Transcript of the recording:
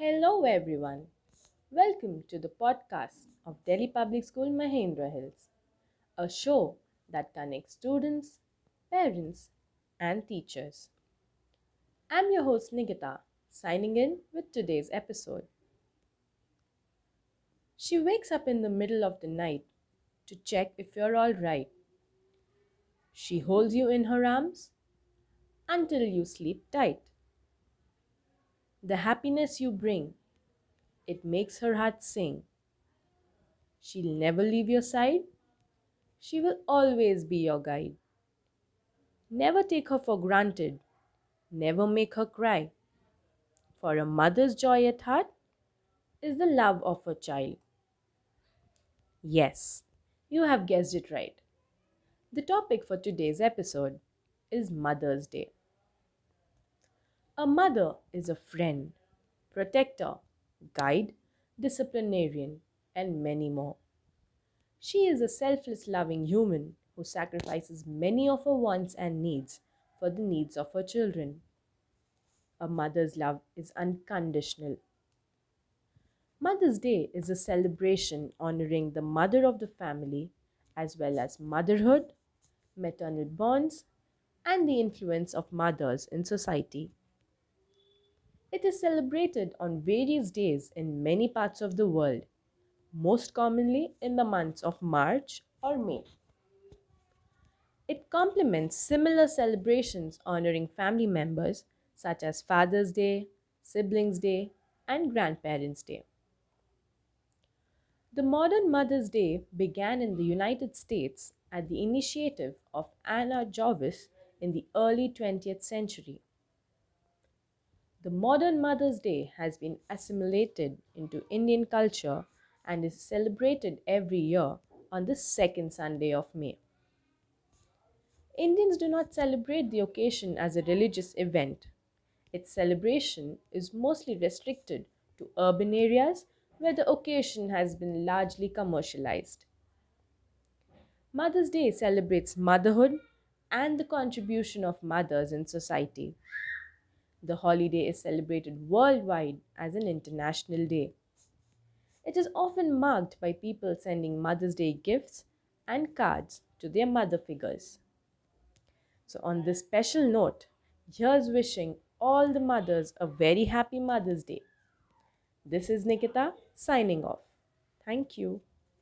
Hello everyone. Welcome to the podcast of Delhi Public School Mahendra Hills, a show that connects students, parents and teachers. I'm your host Nikita, signing in with today's episode. She wakes up in the middle of the night to check if you're all right. She holds you in her arms until you sleep tight. The happiness you bring, it makes her heart sing. She'll never leave your side. She will always be your guide. Never take her for granted. Never make her cry. For a mother's joy at heart is the love of her child. Yes, you have guessed it right. The topic for today's episode is Mother's Day. A mother is a friend, protector, guide, disciplinarian, and many more. She is a selfless, loving human who sacrifices many of her wants and needs for the needs of her children. A mother's love is unconditional. Mother's Day is a celebration honoring the mother of the family as well as motherhood, maternal bonds, and the influence of mothers in society. It is celebrated on various days in many parts of the world, most commonly in the months of March or May. It complements similar celebrations honoring family members such as Father's Day, Siblings Day, and Grandparents' Day. The modern Mother's Day began in the United States at the initiative of Anna Jarvis in the early 20th century. The modern Mother's Day has been assimilated into Indian culture and is celebrated every year on the second Sunday of May. Indians do not celebrate the occasion as a religious event. Its celebration is mostly restricted to urban areas where the occasion has been largely commercialized. Mother's Day celebrates motherhood and the contribution of mothers in society. The holiday is celebrated worldwide as an international day. It is often marked by people sending Mother's Day gifts and cards to their mother figures. So on this special note, here's wishing all the mothers a very happy Mother's Day. This is Nikita signing off. Thank you.